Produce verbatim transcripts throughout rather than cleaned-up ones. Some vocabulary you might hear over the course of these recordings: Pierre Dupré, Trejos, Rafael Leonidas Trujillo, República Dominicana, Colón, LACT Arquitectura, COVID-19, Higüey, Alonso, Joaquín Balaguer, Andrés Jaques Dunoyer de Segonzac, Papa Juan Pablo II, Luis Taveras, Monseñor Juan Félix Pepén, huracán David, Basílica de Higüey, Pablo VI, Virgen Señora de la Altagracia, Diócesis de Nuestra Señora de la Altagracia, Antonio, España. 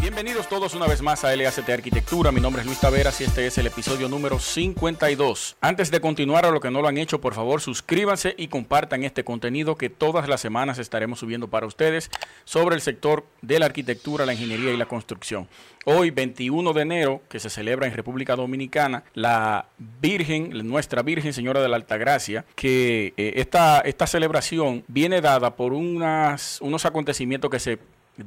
Bienvenidos todos una vez más a LACT Arquitectura. Mi nombre es Luis Taveras y este es el episodio número cincuenta y dos. Antes de continuar, a los que no lo han hecho, por favor suscríbanse y compartan este contenido que todas las semanas estaremos subiendo para ustedes sobre el sector de la arquitectura, la ingeniería y la construcción. Hoy, veintiuno de enero, que se celebra en República Dominicana, la Virgen, nuestra Virgen Señora de la Altagracia, que eh, esta, esta celebración viene dada por unas, unos acontecimientos que se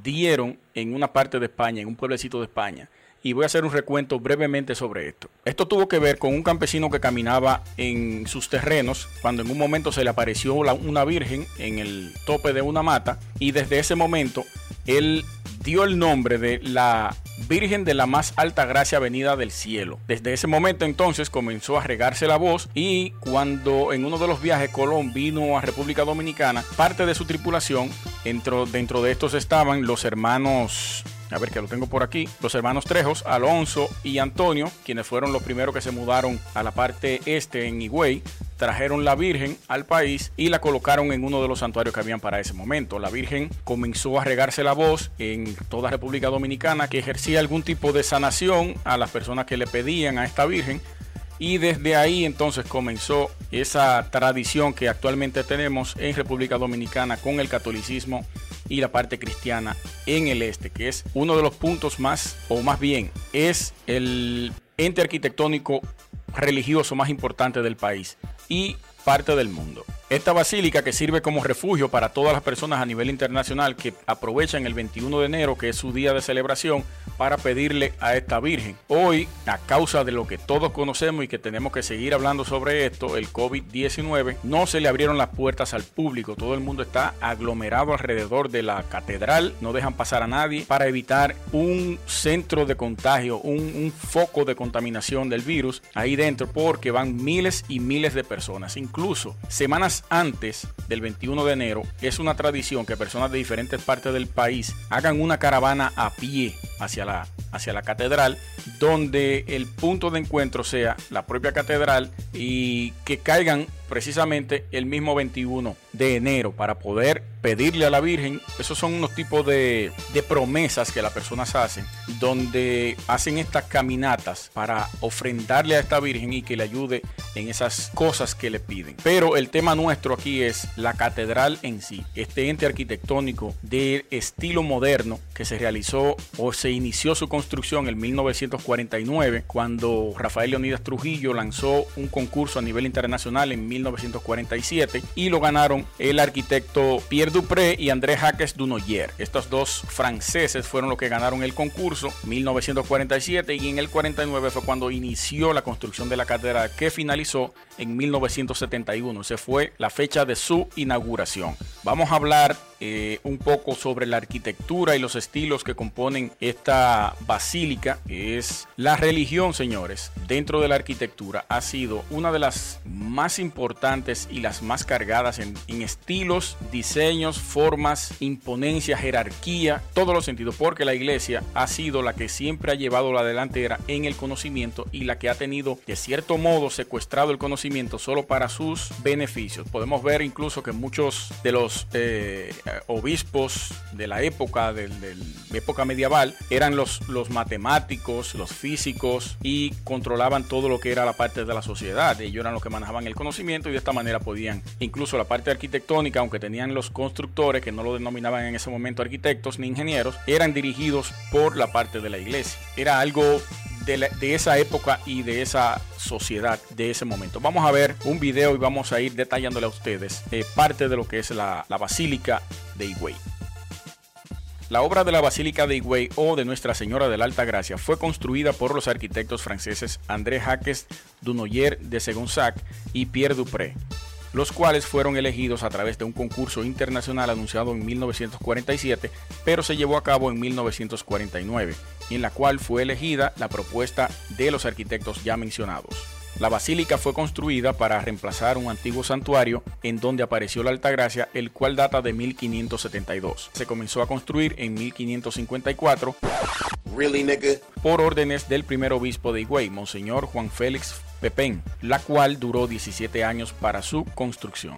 dieron en una parte de España, en un pueblecito de España, y voy a hacer un recuento brevemente sobre esto. Esto tuvo que ver con un campesino que caminaba en sus terrenos cuando en un momento se le apareció una virgen en el tope de una mata, y desde ese momento él dio el nombre de la Virgen de la más alta gracia venida del cielo. Desde ese momento entonces comenzó a regarse la voz, y cuando en uno de los viajes Colón vino a República Dominicana, parte de su tripulación, dentro, dentro de estos estaban los hermanos, a ver que lo tengo por aquí, los hermanos Trejos, Alonso y Antonio, quienes fueron los primeros que se mudaron a la parte este en Higüey. Trajeron la Virgen al país y la colocaron en uno de los santuarios que habían para ese momento. La Virgen comenzó a regarse la voz en toda República Dominicana, que ejercía algún tipo de sanación a las personas que le pedían a esta Virgen. Y desde ahí entonces comenzó esa tradición que actualmente tenemos en República Dominicana con el catolicismo y la parte cristiana en el este, que es uno de los puntos más, o más bien, es el ente arquitectónico religioso más importante del país y parte del mundo. Esta basílica, que sirve como refugio para todas las personas a nivel internacional que aprovechan el veintiuno de enero, que es su día de celebración, para pedirle a esta Virgen. Hoy, a causa de lo que todos conocemos y que tenemos que seguir hablando sobre esto, el COVID diecinueve, no se le abrieron las puertas al público. Todo el mundo está aglomerado alrededor de la catedral, no dejan pasar a nadie para evitar un centro de contagio, un, un foco de contaminación del virus ahí dentro, porque van miles y miles de personas. Incluso semanas antes del veintiuno de enero es una tradición que personas de diferentes partes del país hagan una caravana a pie hacia la, hacia la catedral, donde el punto de encuentro sea la propia catedral, y que caigan precisamente el mismo veintiuno de enero para poder pedirle a la Virgen. Esos son unos tipos de, de promesas que las personas hacen, donde hacen estas caminatas para ofrendarle a esta Virgen y que le ayude en esas cosas que le piden. Pero el tema nuestro aquí es la catedral en sí, este ente arquitectónico de estilo moderno que se realizó o se inició su construcción en mil novecientos cuarenta y nueve, cuando Rafael Leonidas Trujillo lanzó un concurso a nivel internacional en mil novecientos cuarenta y siete, y lo ganaron el arquitecto Pierre Dupré y Andrés Jaques Dunoyer. Estos dos franceses fueron los que ganaron el concurso mil novecientos cuarenta y siete, y en el cuarenta y nueve fue cuando inició la construcción de la catedral, que finalizó en mil novecientos setenta y uno. Se fue la fecha de su inauguración. Vamos a hablar eh, un poco sobre la arquitectura y los estilos que componen esta basílica. Es la religión, señores, dentro de la arquitectura ha sido una de las más importantes y las más cargadas en, en estilos, diseños, formas, imponencia, jerarquía, todos los sentidos, porque la iglesia ha sido la que siempre ha llevado la delantera en el conocimiento y la que ha tenido, de cierto modo, secuestrado el conocimiento solo para sus beneficios. Podemos ver incluso que muchos de los eh, obispos de la época, de la época medieval, eran los, los matemáticos, los físicos, y controlaban todo lo que era la parte de la sociedad. Ellos eran los que manejaban el conocimiento, y de esta manera podían, incluso la parte arquitectónica, aunque tenían los constructores, que no lo denominaban en ese momento arquitectos ni ingenieros, eran dirigidos por la parte de la iglesia. Era algo de, la, de esa época y de esa sociedad de ese momento. Vamos a ver un video y vamos a ir detallándole a ustedes eh, parte de lo que es la, la Basílica de Higüey. La obra de la Basílica de Higüey o de Nuestra Señora de la Altagracia fue construida por los arquitectos franceses Andrés Jaques Dunoyer de Segonzac y Pierre Dupré, los cuales fueron elegidos a través de un concurso internacional anunciado en mil novecientos cuarenta y siete, pero se llevó a cabo en mil novecientos cuarenta y nueve, en la cual fue elegida la propuesta de los arquitectos ya mencionados. La basílica fue construida para reemplazar un antiguo santuario en donde apareció la Altagracia, el cual data de mil quinientos setenta y dos. Se comenzó a construir en mil quinientos cincuenta y cuatro por órdenes del primer obispo de Higüey, Monseñor Juan Félix Pepén, la cual duró diecisiete años para su construcción.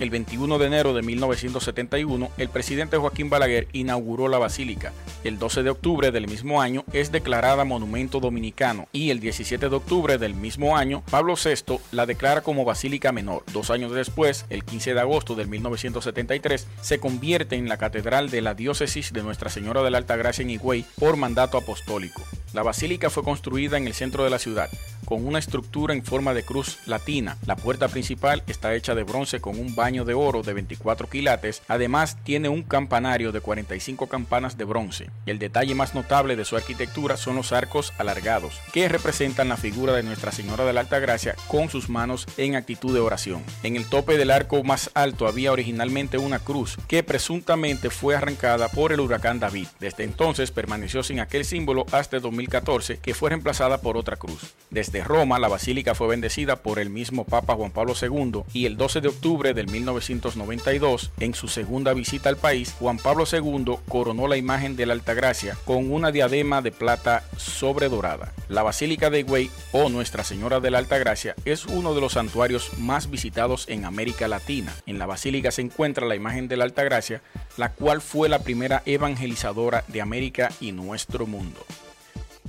El veintiuno de enero de mil novecientos setenta y uno, el presidente Joaquín Balaguer inauguró la basílica. El doce de octubre del mismo año es declarada Monumento Dominicano y el diecisiete de octubre del mismo año, Pablo sexto la declara como Basílica Menor. Dos años después, el quince de agosto de mil novecientos setenta y tres, se convierte en la Catedral de la Diócesis de Nuestra Señora de la Altagracia en Higüey por mandato apostólico. La basílica fue construida en el centro de la ciudad, con una estructura en forma de cruz latina. La puerta principal está hecha de bronce con un baño de oro de veinticuatro quilates. Además, tiene un campanario de cuarenta y cinco campanas de bronce. El detalle más notable de su arquitectura son los arcos alargados, que representan la figura de Nuestra Señora de la Altagracia con sus manos en actitud de oración. En el tope del arco más alto había originalmente una cruz, que presuntamente fue arrancada por el huracán David. Desde entonces permaneció sin aquel símbolo hasta dos mil catorce, que fue reemplazada por otra cruz. Desde Roma, la basílica fue bendecida por el mismo Papa Juan Pablo segundo y el doce de octubre del mil novecientos noventa y dos, en su segunda visita al país, Juan Pablo segundo coronó la imagen de la Altagracia con una diadema de plata sobre dorada. La Basílica de Higüey o Nuestra Señora de la Altagracia es uno de los santuarios más visitados en América Latina. En la basílica se encuentra la imagen de la Altagracia, la cual fue la primera evangelizadora de América y nuestro mundo.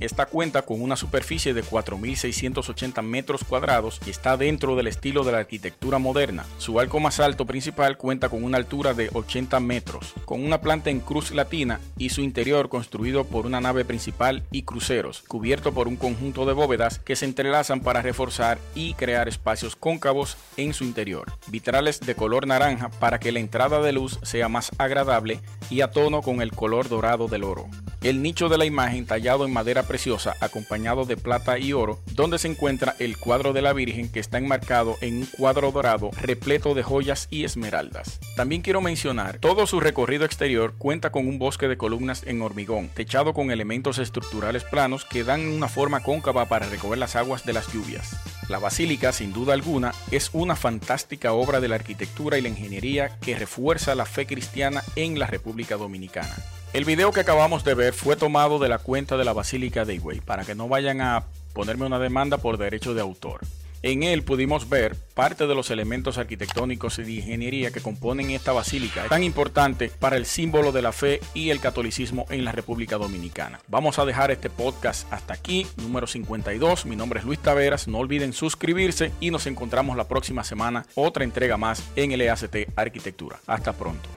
Esta cuenta con una superficie de cuatro mil seiscientos ochenta metros cuadrados y está dentro del estilo de la arquitectura moderna. Su arco más alto principal cuenta con una altura de ochenta metros, con una planta en cruz latina y su interior construido por una nave principal y cruceros, cubierto por un conjunto de bóvedas que se entrelazan para reforzar y crear espacios cóncavos en su interior. Vitrales de color naranja para que la entrada de luz sea más agradable y a tono con el color dorado del oro. El nicho de la imagen tallado en madera preciosa acompañado de plata y oro, donde se encuentra el cuadro de la Virgen que está enmarcado en un cuadro dorado repleto de joyas y esmeraldas. También quiero mencionar, todo su recorrido exterior cuenta con un bosque de columnas en hormigón, techado con elementos estructurales planos que dan una forma cóncava para recoger las aguas de las lluvias. La basílica, sin duda alguna, es una fantástica obra de la arquitectura y la ingeniería que refuerza la fe cristiana en la República Dominicana. El video que acabamos de ver fue tomado de la cuenta de la Basílica de Higüey, para que no vayan a ponerme una demanda por derecho de autor. En él pudimos ver parte de los elementos arquitectónicos y de ingeniería que componen esta basílica, tan importante para el símbolo de la fe y el catolicismo en la República Dominicana. Vamos a dejar este podcast hasta aquí, número cincuenta y dos. Mi nombre es Luis Taveras, no olviden suscribirse y nos encontramos la próxima semana, otra entrega más en LACT Arquitectura. Hasta pronto.